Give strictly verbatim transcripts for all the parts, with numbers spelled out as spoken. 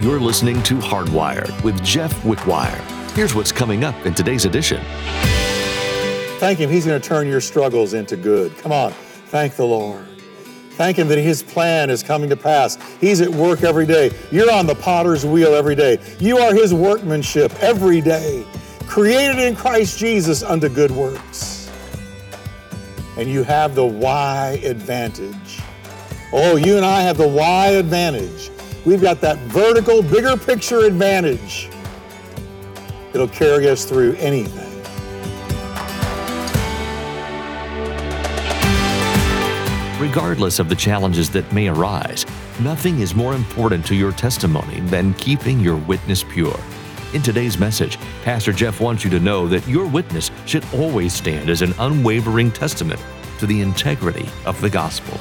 You're listening to Hardwired with Jeff Wickwire. Here's what's coming up in today's edition. Thank Him. He's going to turn your struggles into good. Come on, thank the Lord. Thank Him that His plan is coming to pass. He's at work every day. You're on the potter's wheel every day. You are His workmanship every day, created in Christ Jesus unto good works. And you have the why advantage. Oh, you and I have the why advantage. We've got that vertical, bigger picture advantage. It'll carry us through anything. Regardless of the challenges that may arise, nothing is more important to your testimony than keeping your witness pure. In today's message, Pastor Jeff wants you to know that your witness should always stand as an unwavering testament to the integrity of the gospel.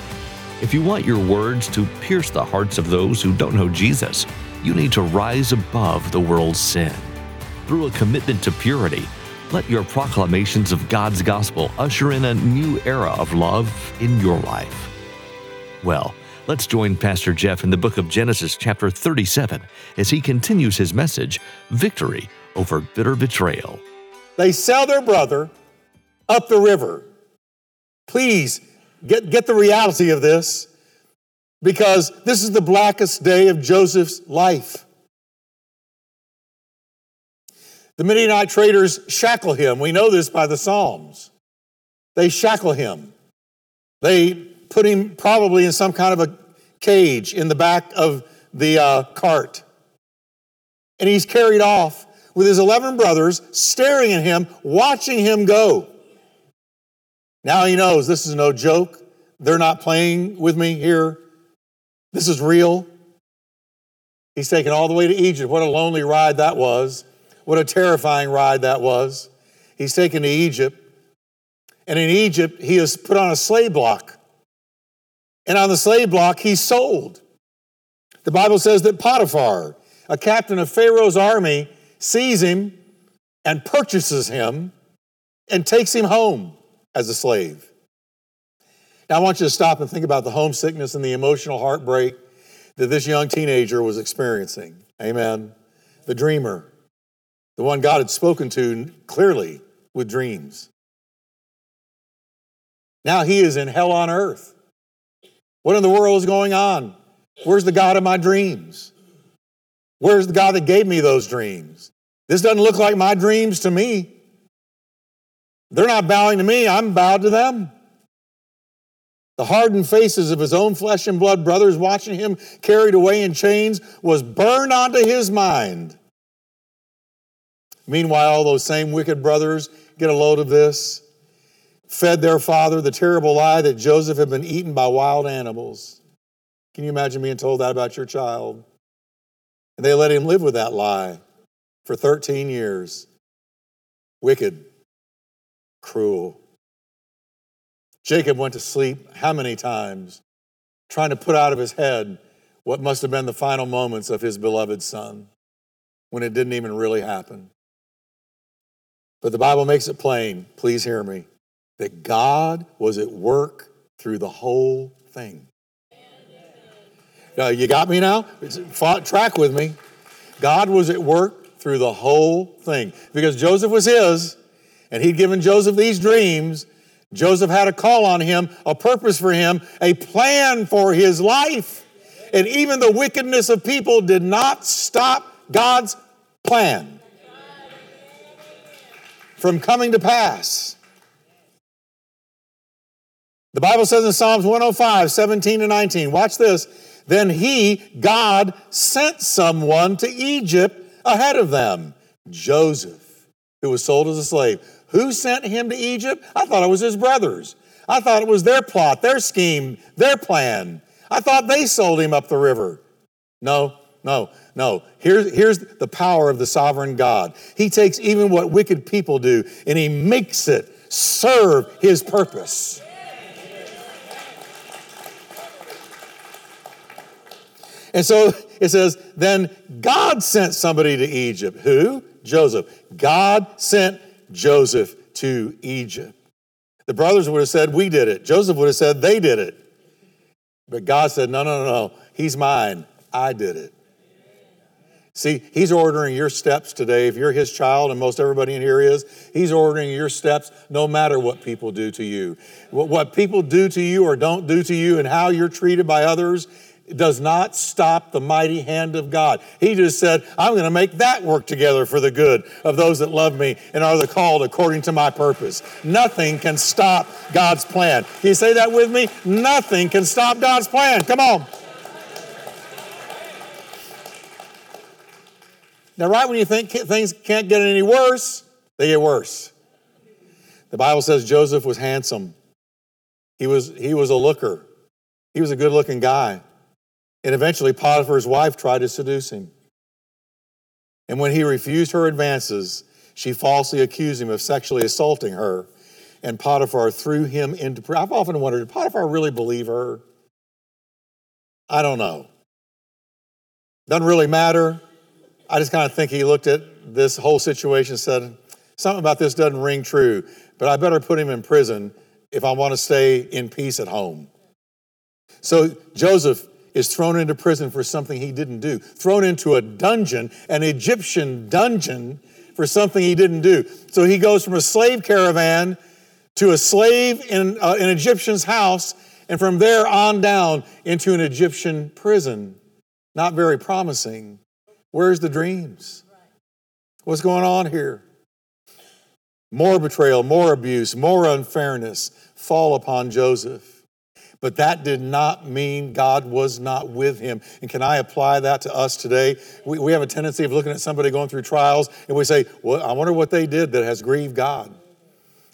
If you want your words to pierce the hearts of those who don't know Jesus, you need to rise above the world's sin. Through a commitment to purity, let your proclamations of God's gospel usher in a new era of love in your life. Well, let's join Pastor Jeff in the book of Genesis chapter thirty-seven as he continues his message, Victory Over Bitter Betrayal. They sell their brother up the river. Please get, get the reality of this, because this is the blackest day of Joseph's life. The Midianite traders shackle him. We know this by the Psalms. They shackle him. They put him probably in some kind of a cage in the back of the uh, cart. And he's carried off with his eleven brothers staring at him, watching him go. Now he knows this is no joke. They're not playing with me here. This is real. He's taken all the way to Egypt. What a lonely ride that was. What a terrifying ride that was. He's taken to Egypt. And in Egypt, he is put on a slave block. And on the slave block, he's sold. The Bible says that Potiphar, a captain of Pharaoh's army, sees him and purchases him and takes him home as a slave. Now, I want you to stop and think about the homesickness and the emotional heartbreak that this young teenager was experiencing. Amen. The dreamer. The one God had spoken to clearly with dreams. Now he is in hell on earth. What in the world is going on? Where's the God of my dreams? Where's the God that gave me those dreams? This doesn't look like my dreams to me. They're not bowing to me. I'm bowed to them. The hardened faces of his own flesh and blood brothers watching him carried away in chains was burned onto his mind. Meanwhile, those same wicked brothers get a load of this, fed their father the terrible lie that Joseph had been eaten by wild animals. Can you imagine being told that about your child? And they let him live with that lie for thirteen years. Wicked, cruel. Jacob went to sleep how many times, trying to put out of his head what must have been the final moments of his beloved son, when it didn't even really happen. But the Bible makes it plain, please hear me, that God was at work through the whole thing. Now, you got me now? Track with me. God was at work through the whole thing. Because Joseph was his, and he'd given Joseph these dreams. Joseph had a call on him, a purpose for him, a plan for his life. And even the wickedness of people did not stop God's plan from coming to pass. The Bible says in Psalms one oh five, seventeen to nineteen, watch this. Then he, God, sent someone to Egypt ahead of them, Joseph, who was sold as a slave. Who sent him to Egypt? I thought it was his brothers. I thought it was their plot, their scheme, their plan. I thought they sold him up the river. No. No, no. Here's, here's the power of the sovereign God. He takes even what wicked people do and he makes it serve his purpose. And so it says, then God sent somebody to Egypt. Who? Joseph. God sent Joseph to Egypt. The brothers would have said, we did it. Joseph would have said, they did it. But God said, no, no, no, no. He's mine. I did it. See, he's ordering your steps today. If you're his child, and most everybody in here is, he's ordering your steps no matter what people do to you. What people do to you or don't do to you and how you're treated by others does not stop the mighty hand of God. He just said, I'm going to make that work together for the good of those that love me and are the called according to my purpose. Nothing can stop God's plan. Can you say that with me? Nothing can stop God's plan. Come on. Now, right when you think things can't get any worse, they get worse. The Bible says Joseph was handsome. He was, he was a looker. He was a good-looking guy. And eventually, Potiphar's wife tried to seduce him. And when he refused her advances, she falsely accused him of sexually assaulting her. And Potiphar threw him into prison. I've often wondered, did Potiphar really believe her? I don't know. Doesn't really matter. I just kind of think he looked at this whole situation and said, something about this doesn't ring true, but I better put him in prison if I want to stay in peace at home. So Joseph is thrown into prison for something he didn't do, thrown into a dungeon, an Egyptian dungeon for something he didn't do. So he goes from a slave caravan to a slave in uh, an Egyptian's house, and from there on down into an Egyptian prison. Not very promising. Where's the dreams? What's going on here? More betrayal, more abuse, more unfairness fall upon Joseph. But that did not mean God was not with him. And can I apply that to us today? We, we have a tendency of looking at somebody going through trials and we say, well, I wonder what they did that has grieved God.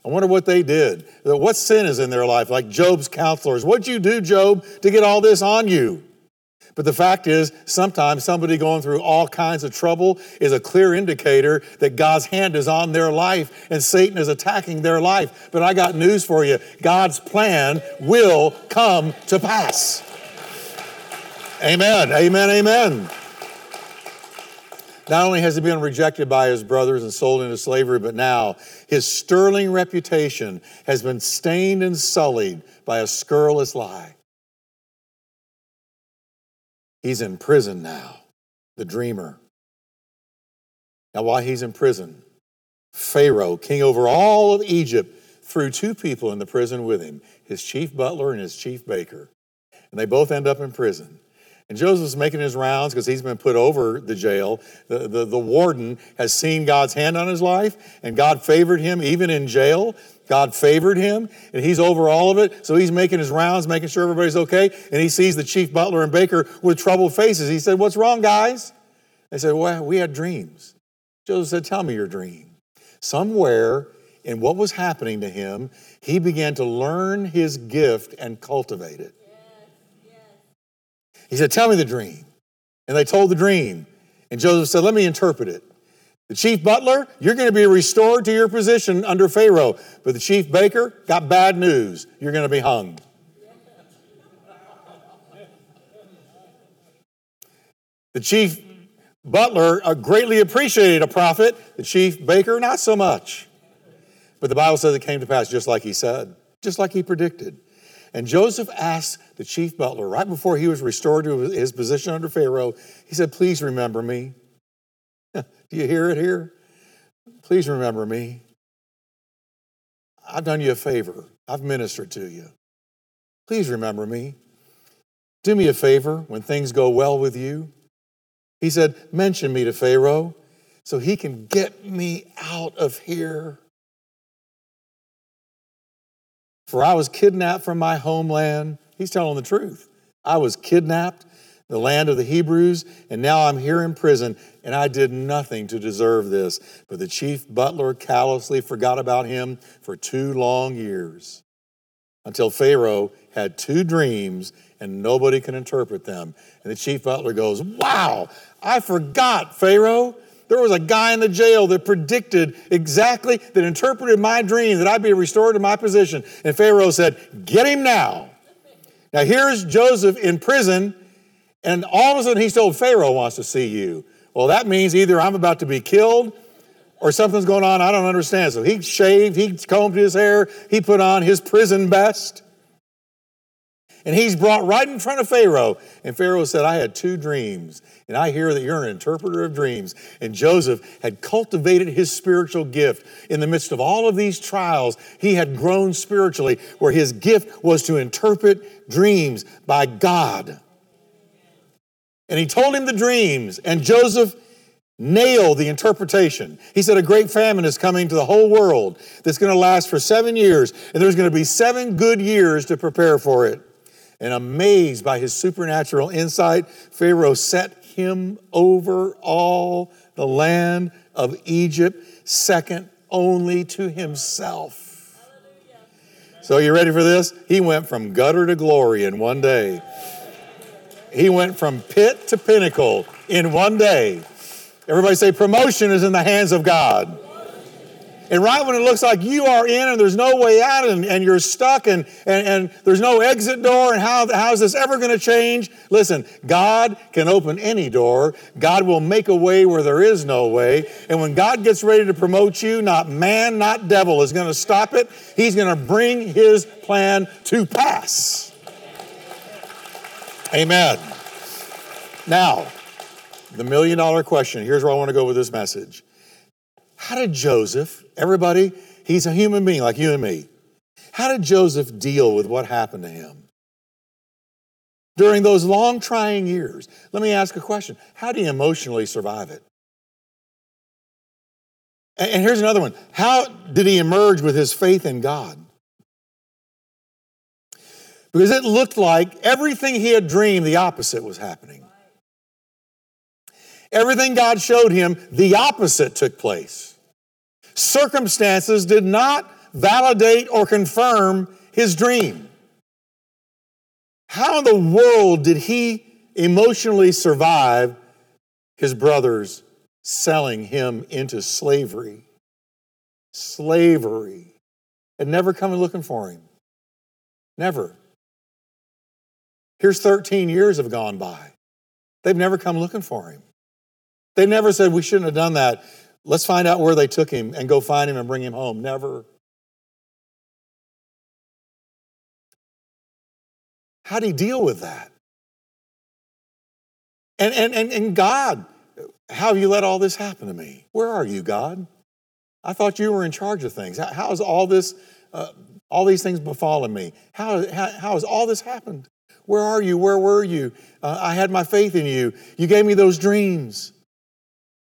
I wonder what they did. What sin is in their life? Like Job's counselors. What'd you do, Job, to get all this on you? But the fact is, sometimes somebody going through all kinds of trouble is a clear indicator that God's hand is on their life and Satan is attacking their life. But I got news for you. God's plan will come to pass. Amen, amen, amen. Not only has he been rejected by his brothers and sold into slavery, but now his sterling reputation has been stained and sullied by a scurrilous lie. He's in prison now, the dreamer. Now, while he's in prison, Pharaoh, king over all of Egypt, threw two people in the prison with him, his chief butler and his chief baker. And they both end up in prison. And Joseph's making his rounds because he's been put over the jail. The, the, the warden has seen God's hand on his life, and God favored him even in jail. God favored him, and he's over all of it. So he's making his rounds, making sure everybody's okay. And he sees the chief butler and baker with troubled faces. He said, what's wrong, guys? They said, well, we had dreams. Joseph said, tell me your dream. Somewhere in what was happening to him, he began to learn his gift and cultivate it. He said, tell me the dream. And they told the dream. And Joseph said, let me interpret it. The chief butler, you're going to be restored to your position under Pharaoh. But the chief baker got bad news. You're going to be hung. The chief butler greatly appreciated a prophet. The chief baker, not so much. But the Bible says it came to pass just like he said, just like he predicted. And Joseph asked the chief butler, right before he was restored to his position under Pharaoh, he said, please remember me. Do you hear it here? Please remember me. I've done you a favor. I've ministered to you. Please remember me. Do me a favor when things go well with you. He said, mention me to Pharaoh so he can get me out of here. For I was kidnapped from my homeland. He's telling the truth. I was kidnapped, the land of the Hebrews, and now I'm here in prison, and I did nothing to deserve this. But the chief butler callously forgot about him for two long years until Pharaoh had two dreams and nobody can interpret them. And the chief butler goes, wow, I forgot, Pharaoh. There was a guy in the jail that predicted exactly, that interpreted my dream, that I'd be restored to my position. And Pharaoh said, get him now. Now here's Joseph in prison, and all of a sudden he's told, Pharaoh wants to see you. Well, that means either I'm about to be killed or something's going on I don't understand. So he shaved, he combed his hair, he put on his prison best. and he's brought right in front of Pharaoh. And Pharaoh said, I had two dreams, and I hear that you're an interpreter of dreams. And Joseph had cultivated his spiritual gift. In the midst of all of these trials, he had grown spiritually, where his gift was to interpret dreams by God. And he told him the dreams, and Joseph nailed the interpretation. He said, a great famine is coming to the whole world that's going to last for seven years, and there's going to be seven good years to prepare for it. And amazed by his supernatural insight, Pharaoh set him over all the land of Egypt, second only to himself. Hallelujah. So you ready for this? He went from gutter to glory in one day. He went from pit to pinnacle in one day. Everybody say, promotion is in the hands of God. And right when it looks like you are in and there's no way out and, and you're stuck and, and, and there's no exit door and how, how is this ever going to change? Listen, God can open any door. God will make a way where there is no way. And when God gets ready to promote you, not man, not devil is going to stop it. He's going to bring his plan to pass. Amen. Now, the million dollar question. Here's where I want to go with this message. How did Joseph, everybody, he's a human being like you and me. How did Joseph deal with what happened to him? During those long trying years, let me ask a question. How do you emotionally survive it? And here's another one. How did he emerge with his faith in God? Because it looked like everything he had dreamed, the opposite was happening. Everything God showed him, the opposite took place. Circumstances did not validate or confirm his dream. How in the world did he emotionally survive his brothers selling him into slavery? Slavery. And never coming looking for him. Never. Here's thirteen years have gone by. They've never come looking for him. They never said, we shouldn't have done that. Let's find out where they took him and go find him and bring him home. Never. How did he deal with that? And, and, and, and God, how have you let all this happen to me? Where are you, God? I thought you were in charge of things. How, how is all this, uh, all these things befallen me? How, how, how has all this happened? Where are you? Where were you? Uh, I had my faith in you. You gave me those dreams.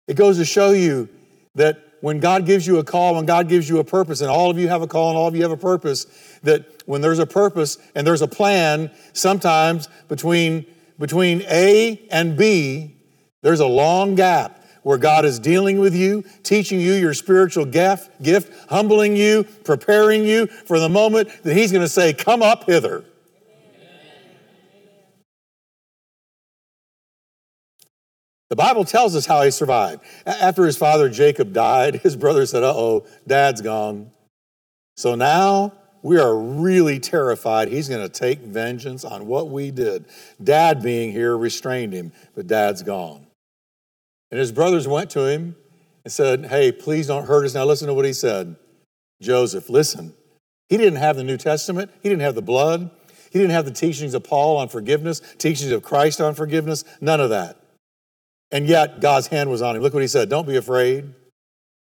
It goes to show you that when God gives you a call, when God gives you a purpose, and all of you have a call and all of you have a purpose, that when there's a purpose and there's a plan, sometimes between, between A and B, there's a long gap where God is dealing with you, teaching you your spiritual gift, humbling you, preparing you for the moment that he's going to say, come up hither. The Bible tells us how he survived. After his father Jacob died, his brother said, uh-oh, dad's gone. So now we are really terrified. He's going to take vengeance on what we did. Dad being here restrained him, but dad's gone. And his brothers went to him and said, hey, please don't hurt us. Now listen to what he said. Joseph, listen. He didn't have the New Testament. He didn't have the blood. He didn't have the teachings of Paul on forgiveness, teachings of Christ on forgiveness, none of that. And yet God's hand was on him. Look what he said. Don't be afraid.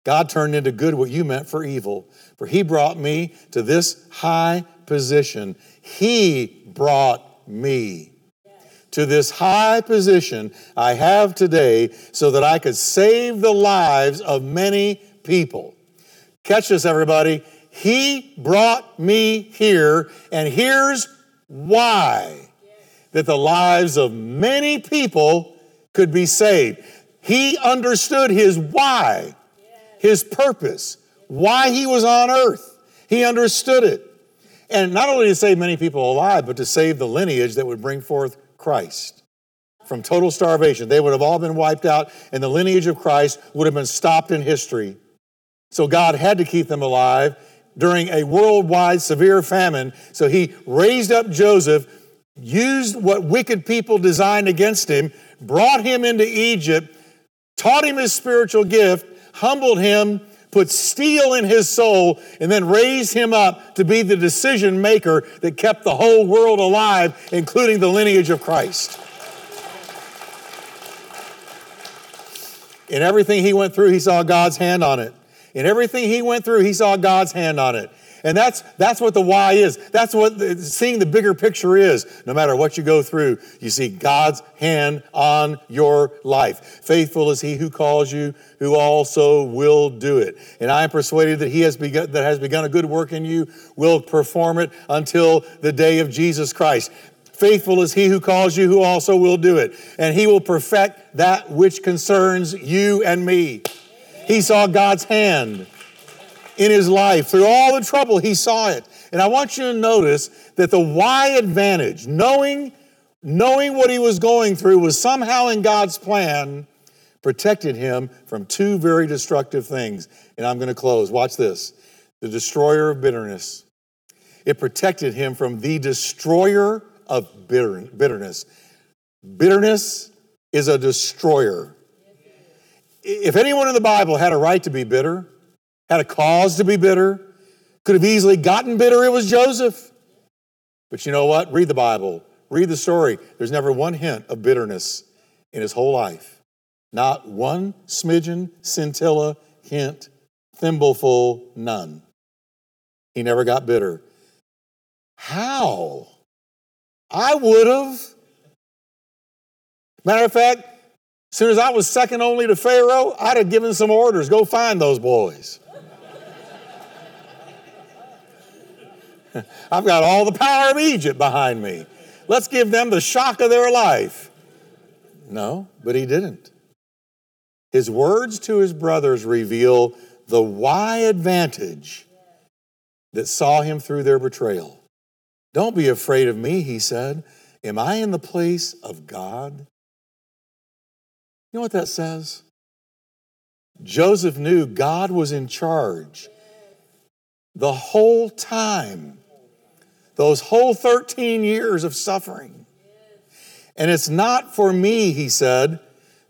God turned into good what you meant for evil. For he brought me to this high position. He brought me to this high position I have today so that I could save the lives of many people. Catch this, everybody. He brought me here, and here's why. That the lives of many people could be saved. He understood his why, his purpose, why he was on earth. He understood it. And not only to save many people alive, but to save the lineage that would bring forth Christ from total starvation. They would have all been wiped out, and the lineage of Christ would have been stopped in history. So God had to keep them alive during a worldwide severe famine. So he raised up Joseph, used what wicked people designed against him, brought him into Egypt, taught him his spiritual gift, humbled him, put steel in his soul, and then raised him up to be the decision maker that kept the whole world alive, including the lineage of Christ. In everything he went through, he saw God's hand on it. In everything he went through, he saw God's hand on it. And that's that's what the why is. That's what the, seeing the bigger picture is. No matter what you go through, you see God's hand on your life. Faithful is he who calls you, who also will do it. And I am persuaded that he has begun, that has begun a good work in you, will perform it until the day of Jesus Christ. Faithful is he who calls you, who also will do it. And he will perfect that which concerns you and me. He saw God's hand in his life. Through all the trouble, he saw it. And I want you to notice that the why advantage, knowing, knowing what he was going through was somehow in God's plan, protected him from two very destructive things. And I'm going to close. Watch this. The destroyer of bitterness. It protected him from the destroyer of bitterness. Bitterness is a destroyer. If anyone in the Bible had a right to be bitter, had a cause to be bitter, could have easily gotten bitter, it was Joseph. But you know what? Read the Bible. Read the story. There's never one hint of bitterness in his whole life. Not one smidgen, scintilla, hint, thimbleful, none. He never got bitter. How? I would have. Matter of fact, as soon as I was second only to Pharaoh, I'd have given some orders. Go find those boys. I've got all the power of Egypt behind me. Let's give them the shock of their life. No, but he didn't. His words to his brothers reveal the why advantage that saw him through their betrayal. Don't be afraid of me, he said. Am I in the place of God? You know what that says? Joseph knew God was in charge the whole time. Those whole thirteen years of suffering. And it's not for me, he said,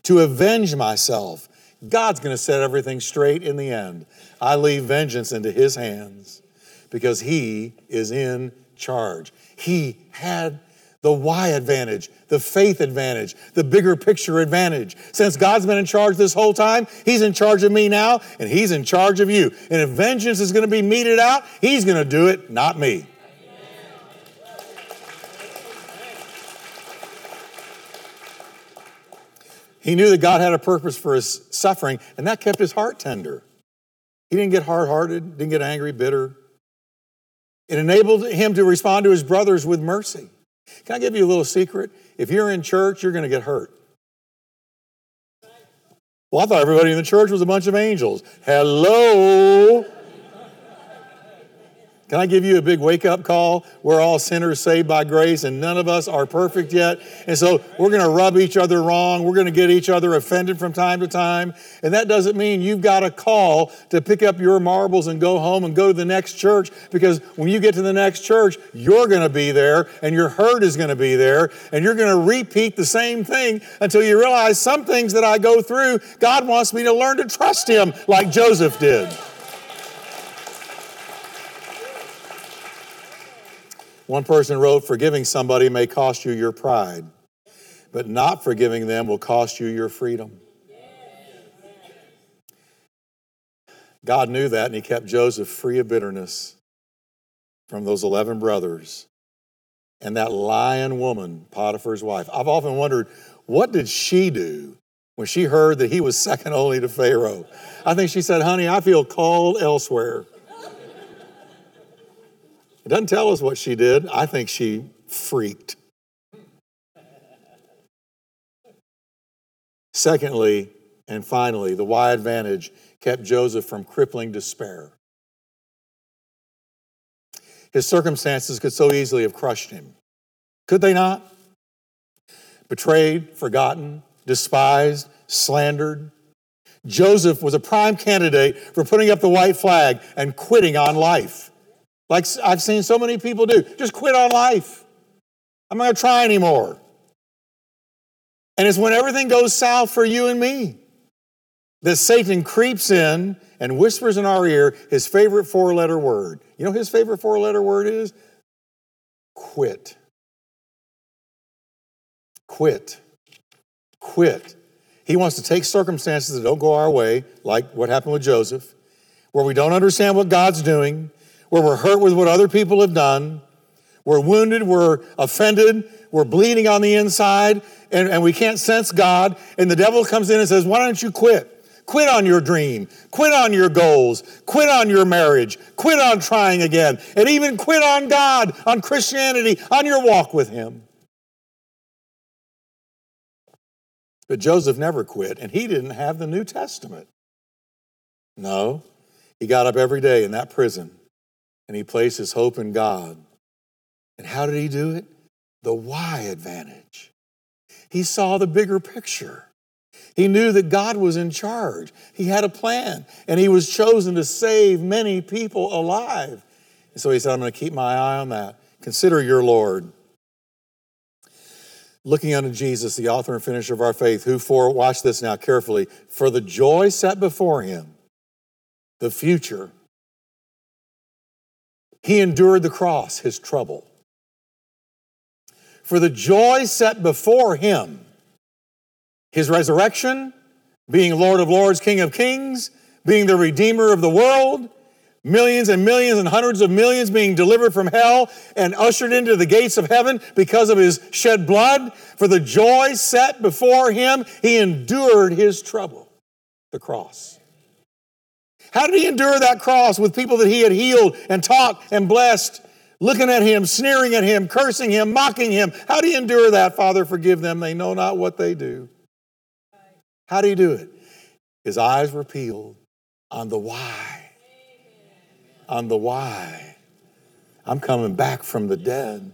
to avenge myself. God's going to set everything straight in the end. I leave vengeance into his hands because he is in charge. He had the why advantage, the faith advantage, the bigger picture advantage. Since God's been in charge this whole time, he's in charge of me now, and he's in charge of you. And if vengeance is going to be meted out, he's going to do it, not me. Amen. He knew that God had a purpose for his suffering, and that kept his heart tender. He didn't get hard-hearted, didn't get angry, bitter. It enabled him to respond to his brothers with mercy. Can I give you a little secret? If you're in church, you're going to get hurt. Well, I thought everybody in the church was a bunch of angels. Hello. Can I give you a big wake-up call? We're all sinners saved by grace, and none of us are perfect yet. And so we're going to rub each other wrong. We're going to get each other offended from time to time. And that doesn't mean you've got a call to pick up your marbles and go home and go to the next church, because when you get to the next church, you're going to be there, and your hurt is going to be there, and you're going to repeat the same thing until you realize some things that I go through, God wants me to learn to trust him like Joseph did. One person wrote, forgiving somebody may cost you your pride, but not forgiving them will cost you your freedom. God knew that, and he kept Joseph free of bitterness from those eleven brothers and that lying woman, Potiphar's wife. I've often wondered, what did she do when she heard that he was second only to Pharaoh? I think she said, honey, I feel called elsewhere. It doesn't tell us what she did. I think she freaked. Secondly, and finally, the why advantage kept Joseph from crippling despair. His circumstances could so easily have crushed him. Could they not? Betrayed, forgotten, despised, slandered. Joseph was a prime candidate for putting up the white flag and quitting on life. Like I've seen so many people do, just quit on life. I'm not going to try anymore. And it's when everything goes south for you and me that Satan creeps in and whispers in our ear his favorite four-letter word. You know his favorite four-letter word is? Quit. Quit. Quit. He wants to take circumstances that don't go our way, like what happened with Joseph, where we don't understand what God's doing, where we're hurt with what other people have done, we're wounded, we're offended, we're bleeding on the inside, and, and we can't sense God. And the devil comes in and says, why don't you quit? Quit on your dream. Quit on your goals. Quit on your marriage. Quit on trying again. And even quit on God, on Christianity, on your walk with him. But Joseph never quit, and he didn't have the New Testament. No, he got up every day in that prison, and he placed his hope in God. And how did he do it? The why advantage. He saw the bigger picture. He knew that God was in charge. He had a plan, and he was chosen to save many people alive. And so he said, I'm going to keep my eye on that. Consider your Lord. Looking unto Jesus, the author and finisher of our faith, who for, watch this now carefully, for the joy set before him, the future, he endured the cross, his trouble. For the joy set before him, his resurrection, being Lord of Lords, King of Kings, being the Redeemer of the world, millions and millions and hundreds of millions being delivered from hell and ushered into the gates of heaven because of his shed blood. For the joy set before him, he endured his trouble, the cross. How did he endure that cross with people that he had healed and taught and blessed, looking at him, sneering at him, cursing him, mocking him? How do you endure that? Father, forgive them. They know not what they do. How do you do it? His eyes were peeled on the why. On the why. I'm coming back from the dead.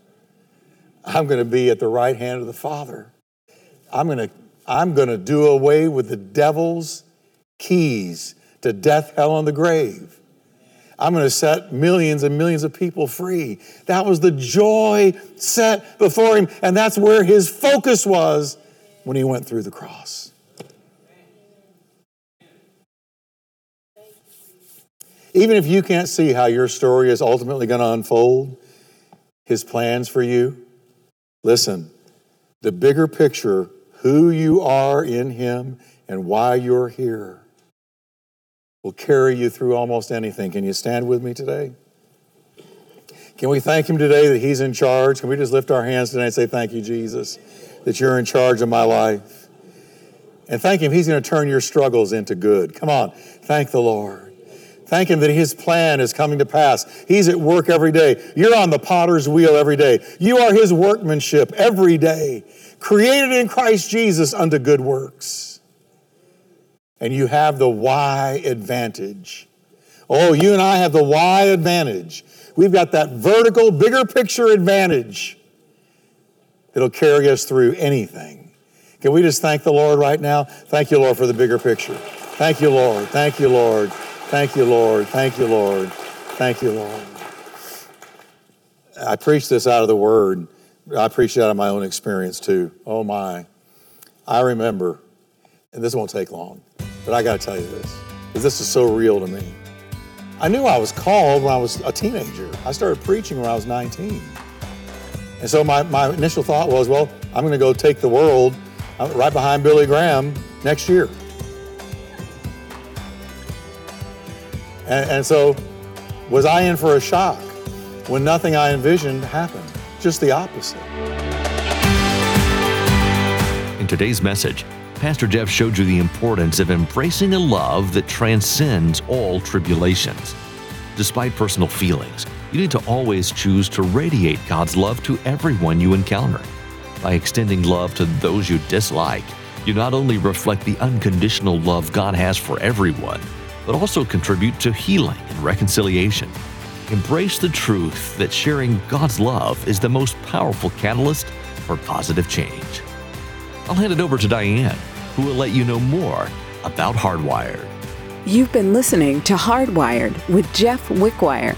I'm going to be at the right hand of the Father. I'm going to, I'm going to do away with the devil's keys to death, hell, and the grave. I'm going to set millions and millions of people free. That was the joy set before him, and that's where his focus was when he went through the cross. Even if you can't see how your story is ultimately going to unfold, his plans for you, listen, the bigger picture, who you are in him and why you're here, will carry you through almost anything. Can you stand with me today? Can we thank him today that he's in charge? Can we just lift our hands today and say, thank you, Jesus, that you're in charge of my life? And thank him, he's going to turn your struggles into good. Come on, thank the Lord. Thank him that his plan is coming to pass. He's at work every day. You're on the potter's wheel every day. You are his workmanship every day, created in Christ Jesus unto good works. And you have the why advantage. Oh, you and I have the why advantage. We've got that vertical, bigger picture advantage that'll carry us through anything. Can we just thank the Lord right now? Thank you, Lord, for the bigger picture. Thank you, Lord. Thank you, Lord. Thank you, Lord. Thank you, Lord. Thank you, Lord. I preach this out of the Word. I preach it out of my own experience, too. Oh, my. I remember, and this won't take long, but I got to tell you this, because this is so real to me. I knew I was called when I was a teenager. I started preaching when I was nineteen. And so my, my initial thought was, well, I'm going to go take the world right behind Billy Graham next year. And, and so was I in for a shock when nothing I envisioned happened? Just the opposite. In today's message, Pastor Jeff showed you the importance of embracing a love that transcends all tribulations. Despite personal feelings, you need to always choose to radiate God's love to everyone you encounter. By extending love to those you dislike, you not only reflect the unconditional love God has for everyone, but also contribute to healing and reconciliation. Embrace the truth that sharing God's love is the most powerful catalyst for positive change. I'll hand it over to Diane, who will let you know more about Hardwired. You've been listening to Hardwired with Jeff Wickwire.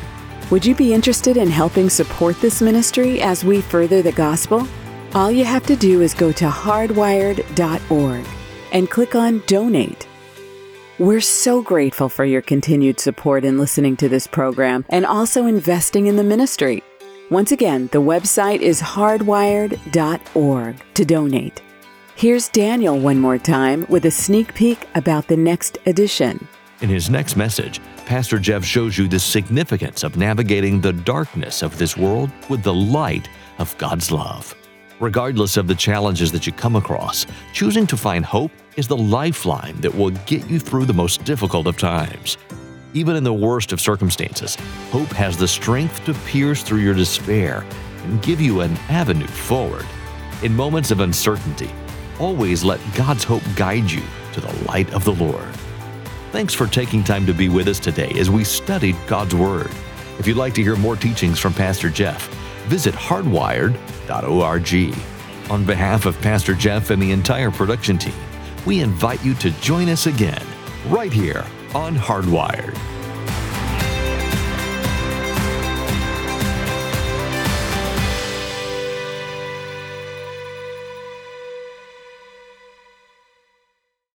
Would you be interested in helping support this ministry as we further the gospel? All you have to do is go to hardwired dot org and click on Donate. We're so grateful for your continued support in listening to this program and also investing in the ministry. Once again, the website is hardwired dot org to donate. Here's Daniel one more time with a sneak peek about the next edition. In his next message, Pastor Jeff shows you the significance of navigating the darkness of this world with the light of God's love. Regardless of the challenges that you come across, choosing to find hope is the lifeline that will get you through the most difficult of times. Even in the worst of circumstances, hope has the strength to pierce through your despair and give you an avenue forward. In moments of uncertainty, always let God's hope guide you to the light of the Lord. Thanks for taking time to be with us today as we studied God's Word. If you'd like to hear more teachings from Pastor Jeff, visit hardwired dot org. On behalf of Pastor Jeff and the entire production team, we invite you to join us again right here on Hardwired.